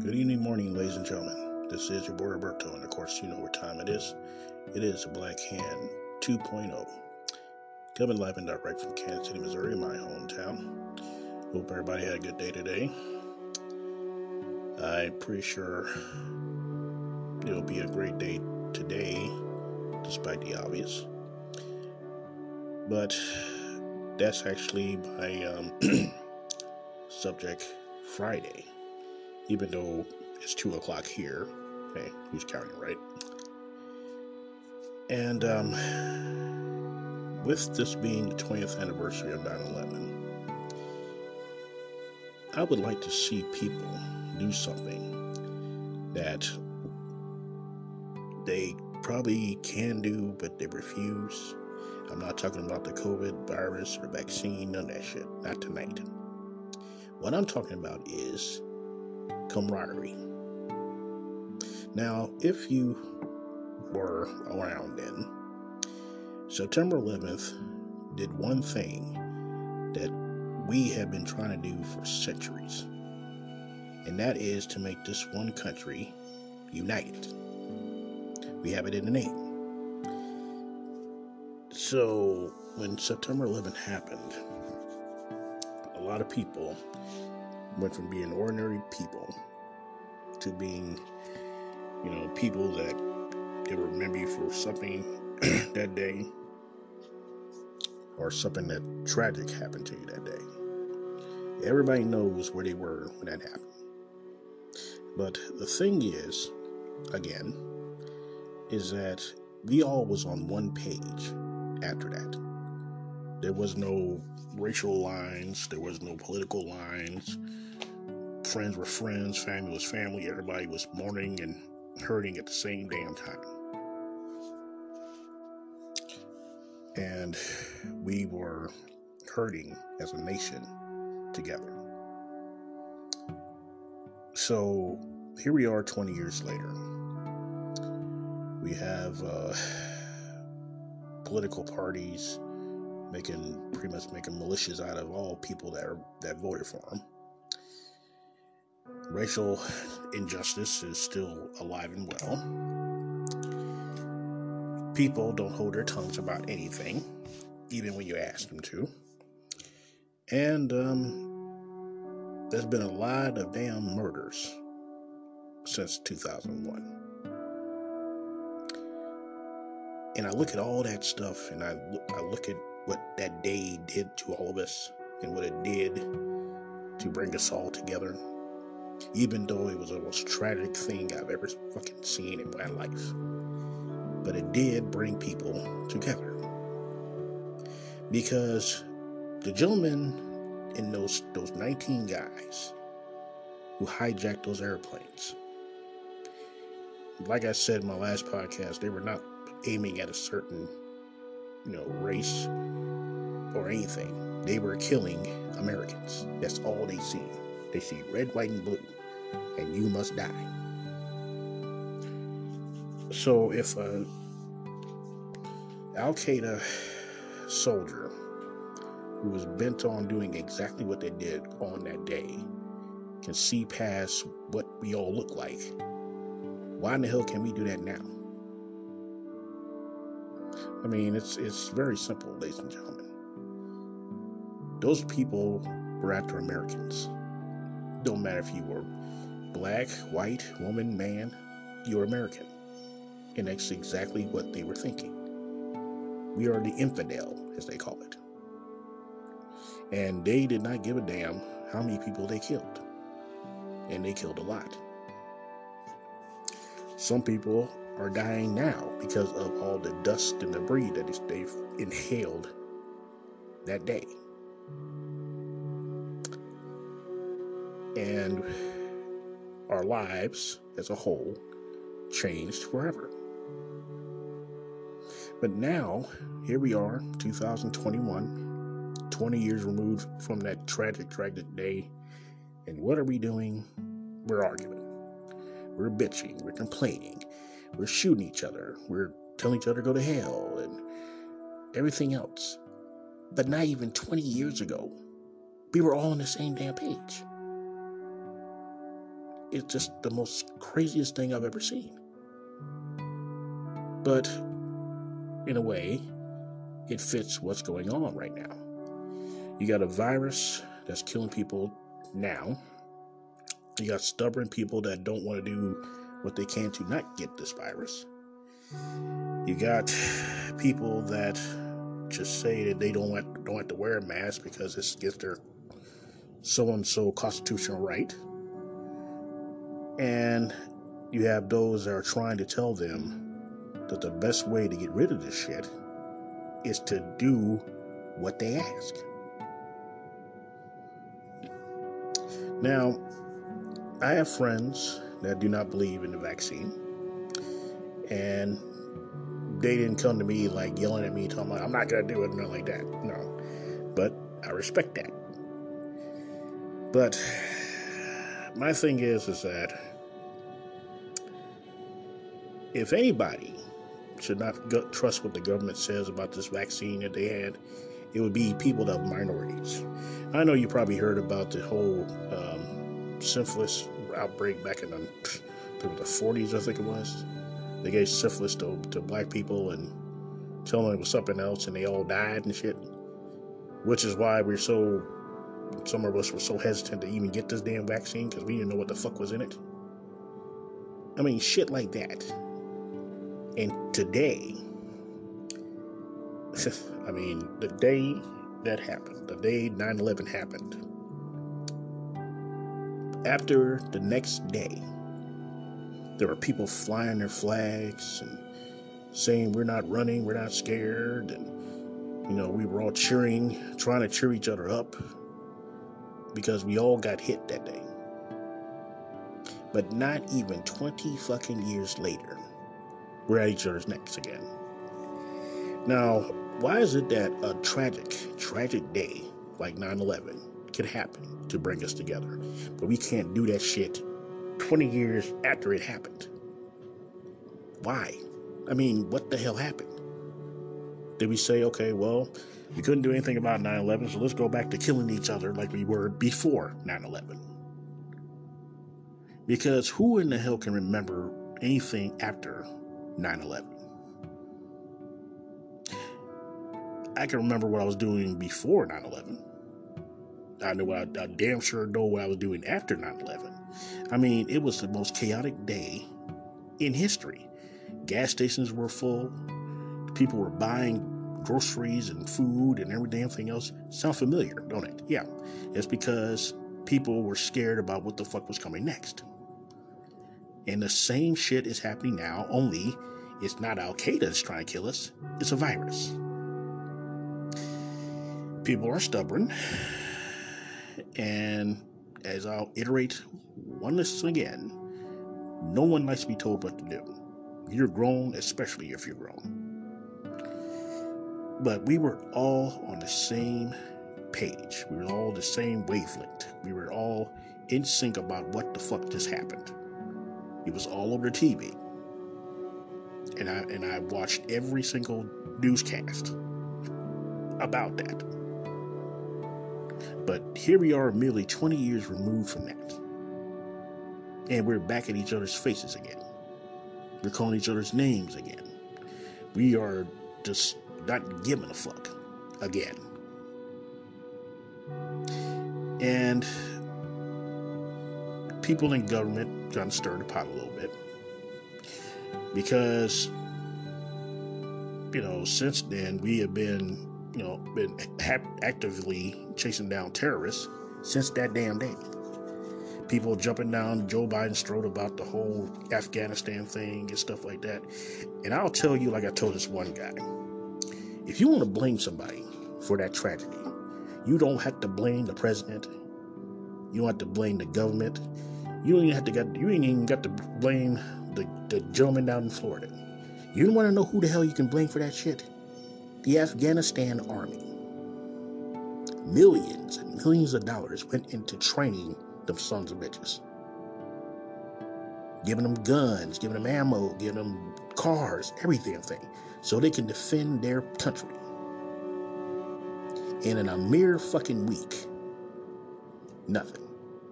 Good evening, morning, ladies and gentlemen. This is your boy Roberto, and of course, you know what time it is. It is Black Hand 2.0. Coming live and direct from Kansas City, Missouri, my hometown. Hope everybody had a good day today. I'm pretty sure it'll be a great day today, despite the obvious. But that's actually my subject Friday. Even though it's 2 o'clock here. Hey, who's counting, right? And with this being the 20th anniversary of 9/11, I would like to see people do something that they probably can do, but they refuse. I'm not talking about the COVID virus or vaccine, none of that shit. Not tonight. What I'm talking about is camaraderie. Now, if you were around then, September 11th did one thing that we have been trying to do for centuries, and that is to make this one country united. We have it in the name. So when September 11th happened, a lot of people went from being ordinary people to being, you know, people that they were maybe for something that day, or something that tragic happened to you that day. Everybody knows where they were when that happened. But the thing is, again, is that we all was on one page after that. There was no racial lines. There was no political lines. Friends were friends. Family was family. Everybody was mourning and hurting at the same damn time. And we were hurting as a nation together. So here we are 20 years later. We have political parties pretty much making militias out of all people that voted for him. Racial injustice is still alive and well. People don't hold their tongues about anything, even when you ask them to. And there's been a lot of damn murders since 2001. And I look at all that stuff, and I look at what that day did to all of us and what it did to bring us all together, even though it was the most tragic thing I've ever fucking seen in my life. But it did bring people together, because the gentlemen in those 19 guys who hijacked those airplanes, like I said in my last podcast, they were not aiming at a certain race or anything. They were killing Americans. That's all they see. They see red, white, and blue, and you must die. So if a al-Qaeda soldier who was bent on doing exactly what they did on that day can see past what we all look like, why in the hell can we do that now? I mean, it's very simple, ladies and gentlemen. Those people were after Americans. Don't matter if you were black, white, woman, man, you're American. And that's exactly what they were thinking. We are the infidel, as they call it. And they did not give a damn how many people they killed. And they killed a lot. Some people are dying now because of all the dust and debris that they've inhaled that day. And our lives as a whole changed forever. But now, here we are, 2021, 20 years removed from that tragic day. And what are we doing? We're arguing. We're bitching. We're complaining. We're shooting each other. We're telling each other to go to hell and everything else. But not even 20 years ago, we were all on the same damn page. it's just the most craziest thing I've ever seen. But in a way, it fits what's going on right now. You got a virus that's killing people now. You got stubborn people that don't want to do what they can to not get this virus. You got people that just say that they don't have to wear a mask because it's against their so-and-so constitutional right. And you have those that are trying to tell them that the best way to get rid of this shit is to do what they ask. Now, I have friends that do not believe in the vaccine, and they didn't come to me like yelling at me, talking about, I'm not going to do it, nothing like that. No, but I respect that. But my thing is that if anybody should not trust what the government says about this vaccine that they had, it would be people that are minorities. I know you probably heard about the whole syphilis outbreak back in the 40s, I think it was. They gave syphilis to black people and told them it was something else, and they all died and shit. Which is why some of us were so hesitant to even get this damn vaccine, because we didn't know what the fuck was in it. I mean, shit like that. And today, I mean, the day that happened, the day 9/11 happened, after the next day, there were people flying their flags and saying, we're not running, we're not scared. And, you know, we were all cheering, trying to cheer each other up, because we all got hit that day. But not even 20 fucking years later, we're at each other's necks again. Now, why is it that a tragic day like 9/11 can happen to bring us together, but we can't do that shit 20 years after it happened? Why? I mean, what the hell happened? Did we say, okay, well, we couldn't do anything about 9/11, so let's go back to killing each other like we were before 9/11? Because who in the hell can remember anything after 9/11? I can remember what I was doing before 9/11. I know what I damn sure know what I was doing after 9/11. I mean, it was the most chaotic day in history. Gas stations were full. People were buying groceries and food and every damn thing else. Sound familiar, don't it? Yeah. It's because people were scared about what the fuck was coming next. And the same shit is happening now, only it's not al-Qaeda that's trying to kill us. It's a virus. People are stubborn. And as I'll iterate once again, no one likes to be told what to do. You're grown, especially if you're grown. But we were all on the same page. We were all the same wavelength. We were all in sync about what the fuck just happened. It was all over the TV. And I watched every single newscast about that. But here we are merely 20 years removed from that. And we're back at each other's faces again. We're calling each other's names again. We are just not giving a fuck again. And people in government kind of stirred the pot a little bit, because, you know, since then we have been, you know, actively chasing down terrorists since that damn day. People jumping down Joe Biden's throat about the whole Afghanistan thing and stuff like that. And I'll tell you, like I told this one guy, if you want to blame somebody for that tragedy, you don't have to blame the president. You don't have to blame the government. You ain't even got to blame the gentleman down in Florida. You don't want to know who the hell you can blame for that shit? The Afghanistan army. Millions and millions of dollars went into training them sons of bitches. Giving them guns, giving them ammo, giving them cars, every damn thing, so they can defend their country. And in a mere fucking week, nothing.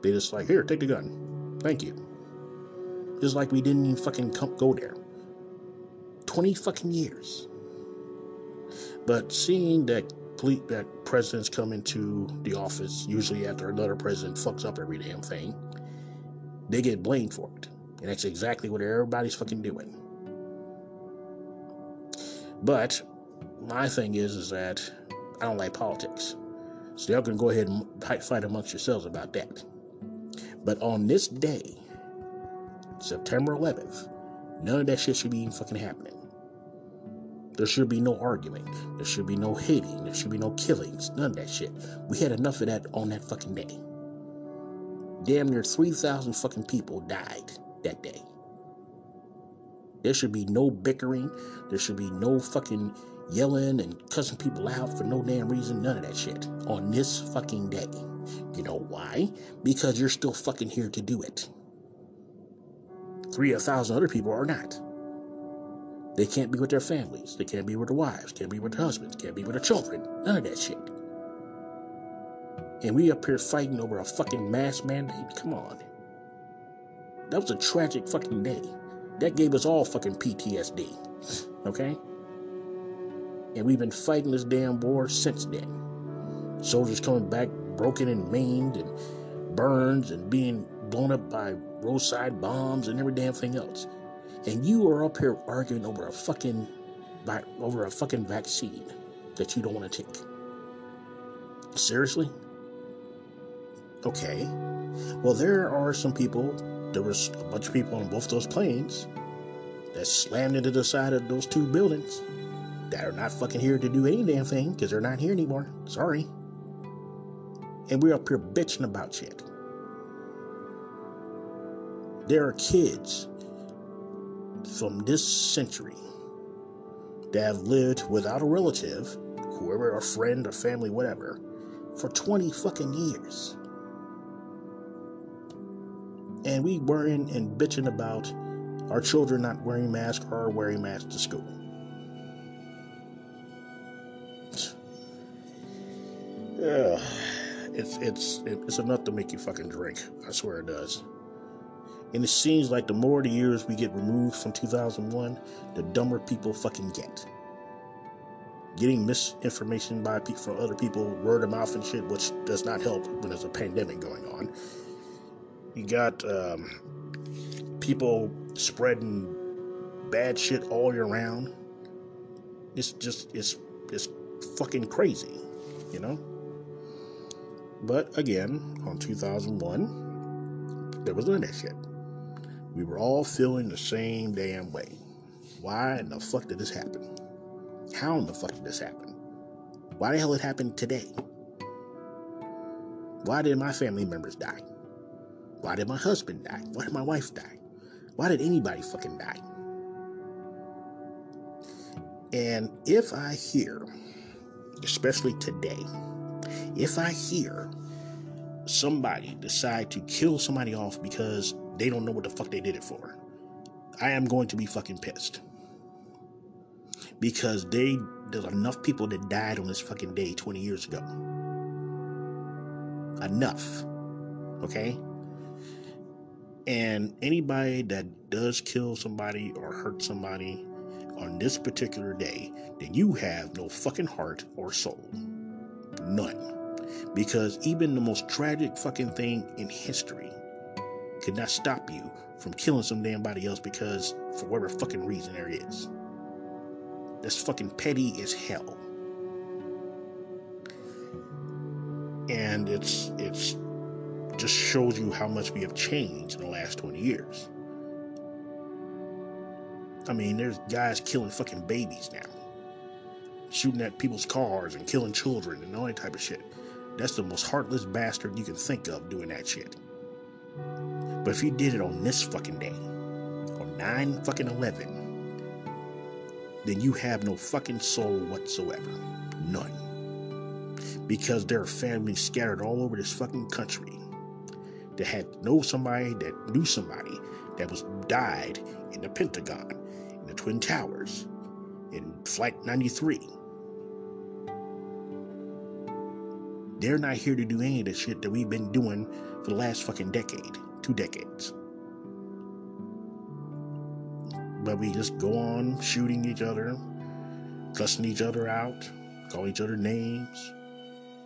They just like, here, take the gun. Thank you. Just like we didn't even fucking go there. 20 fucking years. But seeing that presidents come into the office, usually after another president fucks up every damn thing, they get blamed for it. And that's exactly what everybody's fucking doing. But my thing is that I don't like politics. So y'all can go ahead and fight amongst yourselves about that. But on this day, September 11th, none of that shit should be even fucking happening. There should be no arguing. There should be no hating. There should be no killings. None of that shit. We had enough of that on that fucking day. Damn near 3,000 fucking people died that day. There should be no bickering. There should be no fucking yelling and cussing people out for no damn reason. None of that shit on this fucking day. You know why? Because you're still fucking here to do it. 3,000 other people are not. They can't be with their families. They can't be with their wives. Can't be with their husbands. Can't be with their children. None of that shit. And we up here fighting over a fucking mask mandate. Come on. That was a tragic fucking day. That gave us all fucking PTSD. Okay? And we've been fighting this damn war since then. Soldiers coming back broken and maimed and burned and being blown up by roadside bombs and every damn thing else. And you are up here arguing over a fucking vaccine that you don't want to take. Seriously? Okay. Well, there are some people, there was a bunch of people on both those planes that slammed into the side of those two buildings that are not fucking here to do any damn thing because they're not here anymore. Sorry. And we're up here bitching about shit. There are kids from this century that have lived without a relative, whoever, a friend, a family, whatever, for 20 fucking years. And we worrying and bitching about our children not wearing masks or wearing masks to school. Yeah, it's enough to make you fucking drink. I swear it does. And it seems like the more the years we get removed from 2001, the dumber people fucking get. Getting misinformation by people from other people, word of mouth and shit, which does not help when there's a pandemic going on. You got people spreading bad shit all year round. It's fucking crazy, you know? But again, on 2001, there was none of that shit. We were all feeling the same damn way. Why in the fuck did this happen? How in the fuck did this happen? Why the hell it happened today? Why did my family members die? Why did my husband die? Why did my wife die? Why did anybody fucking die? And if I hear, especially today, if I hear somebody decide to kill somebody off because they don't know what the fuck they did it for, I am going to be fucking pissed. Because there's enough people that died on this fucking day 20 years ago. Enough. Okay? And anybody that does kill somebody or hurt somebody on this particular day, then you have no fucking heart or soul. None. Because even the most tragic fucking thing in history could not stop you from killing some damn body else because for whatever fucking reason there is. That's fucking petty as hell. And it's just shows you how much we have changed in the last 20 years. I mean, there's guys killing fucking babies now. Shooting at people's cars and killing children and all that type of shit. That's the most heartless bastard you can think of doing that shit. But if you did it on this fucking day, on 9/11, then you have no fucking soul whatsoever. None. Because there are families scattered all over this fucking country that knew somebody that was died in the Pentagon, in the Twin Towers, in Flight 93. They're not here to do any of the shit that we've been doing for the last fucking decade, 2 decades. but we just go on shooting each other, cussing each other out, call each other names,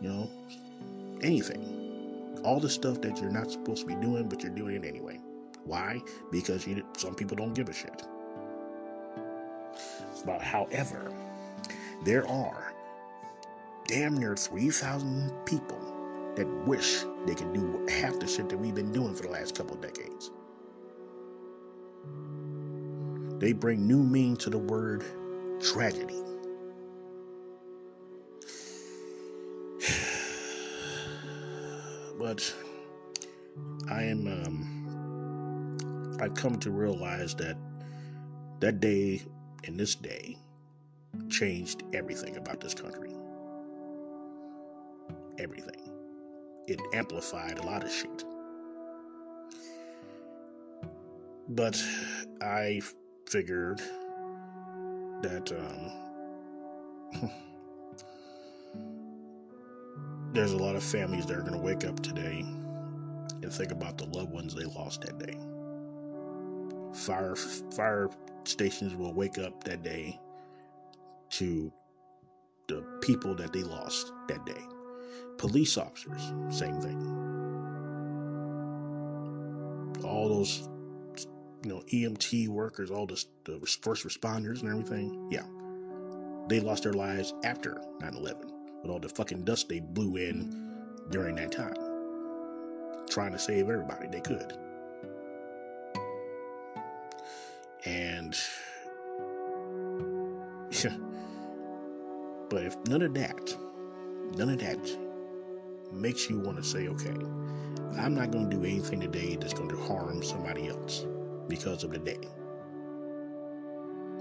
you know, anything. All the stuff that you're not supposed to be doing, but you're doing it anyway. Why? Because some people don't give a shit. But however, there are damn near 3,000 people that wish they could do half the shit that we've been doing for the last couple of decades. They bring new meaning to the word tragedy. But I've come to realize that day and this day changed everything about this country. Everything. It amplified a lot of shit. But I figured that there's a lot of families that are going to wake up today and think about the loved ones they lost that day. Fire stations will wake up that day to the people that they lost that day. Police officers, same thing. All those, you know, EMT workers, all the first responders and everything, yeah. They lost their lives after 9/11 with all the fucking dust they blew in during that time, trying to save everybody they could. And but if none of that makes you want to say, okay, I'm not going to do anything today that's going to harm somebody else because of the day.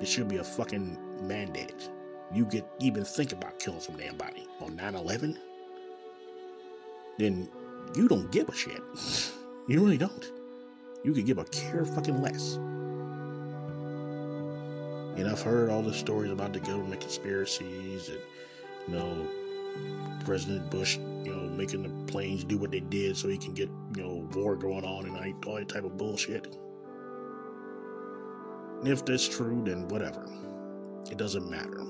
It should be a fucking mandated. You get even think about killing some damn body on 9/11, then you don't give a shit. You really don't. You could give a care fucking less. And I've heard all the stories about the government conspiracies and, you know, President Bush, you know, making the planes do what they did so he can get, you know, war going on and all that type of bullshit. And if that's true, then whatever. It doesn't matter.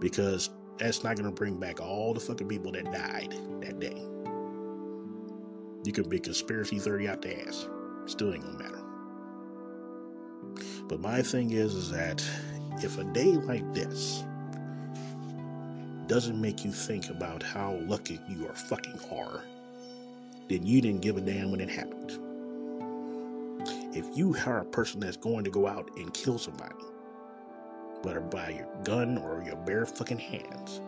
Because that's not going to bring back all the fucking people that died that day. You could be conspiracy theory out the ass. Still ain't going to matter. But my thing is that if a day like this doesn't make you think about how lucky you are fucking are, then you didn't give a damn when it happened. If you are a person that's going to go out and kill somebody, whether by your gun or your bare fucking hands,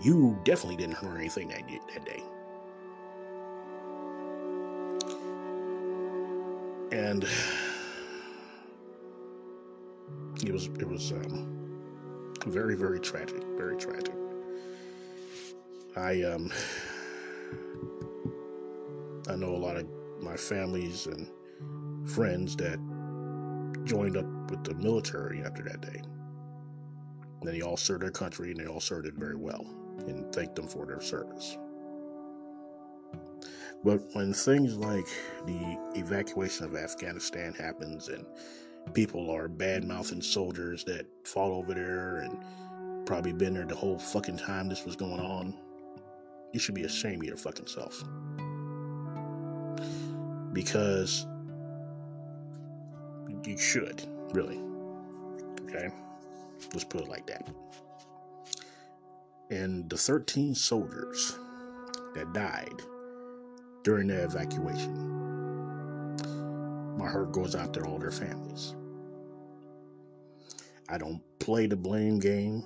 you definitely didn't hurt anything that day. And It was very, very tragic, very tragic. I know a lot of my families and friends that joined up with the military after that day. And they all served their country, and they all served it very well, and thanked them for their service. But when things like the evacuation of Afghanistan happens and people are bad-mouthing soldiers that fought over there and probably been there the whole fucking time this was going on, you should be ashamed of your fucking self. Because you should, really. Okay? Let's put it like that. And the 13 soldiers that died during their evacuation, my heart goes out to all their families. I don't play the blame game,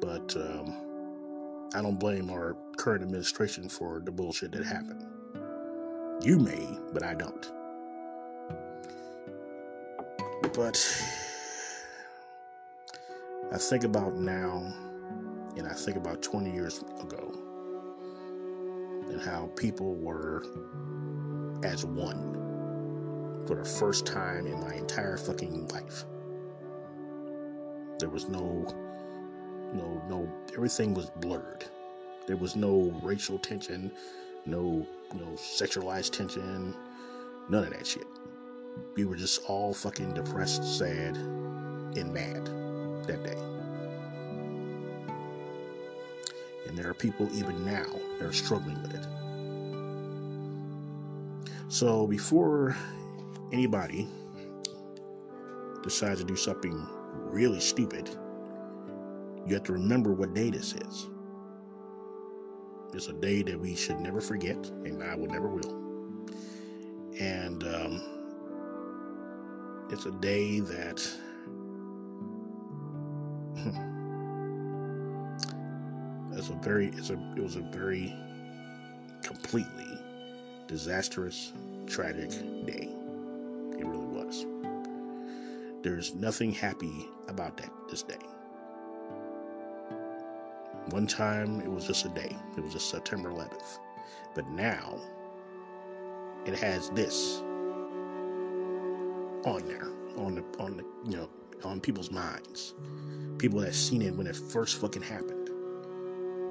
but I don't blame our current administration for the bullshit that happened. You may, but I don't. But I think about now, and I think about 20 years ago, and how people were as one. For the first time in my entire fucking life, there was no, everything was blurred. There was no racial tension, no sexualized tension, none of that shit. we were just all fucking depressed, sad, and mad that day. And there are people even now that are struggling with it. So before anybody decides to do something really stupid, you have to remember what day this is. It's a day that we should never forget, and I will never will. And it's a day that it was a very completely disastrous, tragic day. It really was. There's nothing happy about that this day. One time it was just a day. It was just September 11th. But now it has this on there, on the you know, on people's minds. People that seen it when it first fucking happened,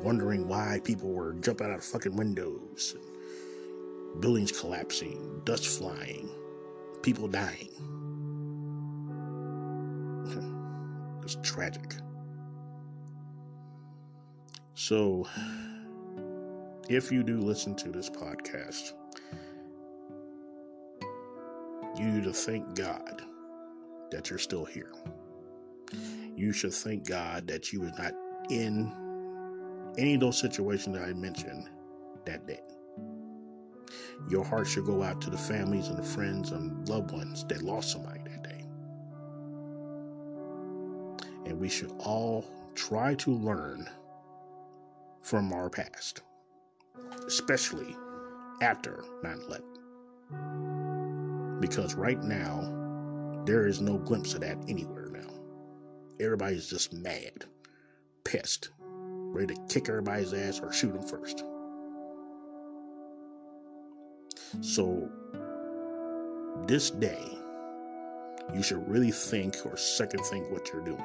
wondering why people were jumping out of fucking windows, buildings collapsing, dust flying, people dying. It's tragic. So, if you do listen to this podcast, you should thank God that you're still here. You should thank God that you was not in any of those situations that I mentioned that day. Your heart should go out to the families and the friends and loved ones that lost somebody that day. And we should all try to learn from our past, especially after 9/11, because right now there is no glimpse of that anywhere now. Everybody's just mad, pissed, ready to kick everybody's ass or shoot them first. So this day, you should really think or second think what you're doing,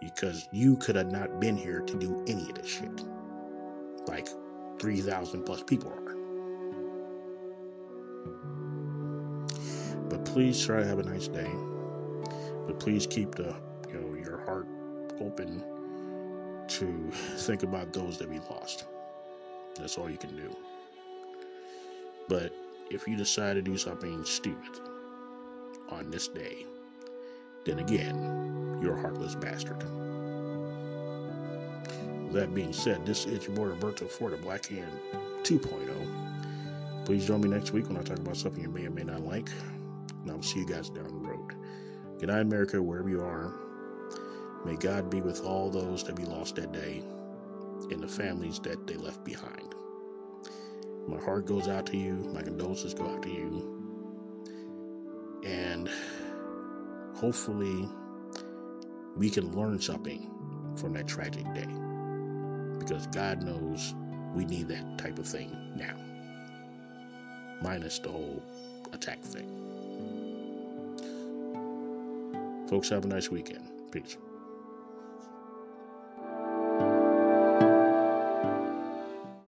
because you could have not been here to do any of this shit, like 3,000 plus people are. But please try to have a nice day. But please keep your heart open to think about those that we lost. That's all you can do. But if you decide to do something stupid on this day, then again, you're a heartless bastard. That being said, this is your boy Roberto Ford of Black Hand 2.0. Please join me next week when I talk about something you may or may not like. And I'll see you guys down the road. Good night, America, wherever you are. May God be with all those that we lost that day and the families that they left behind. My heart goes out to you. My condolences go out to you. And hopefully we can learn something from that tragic day, because God knows we need that type of thing now, minus the whole attack thing. Folks, have a nice weekend. Peace.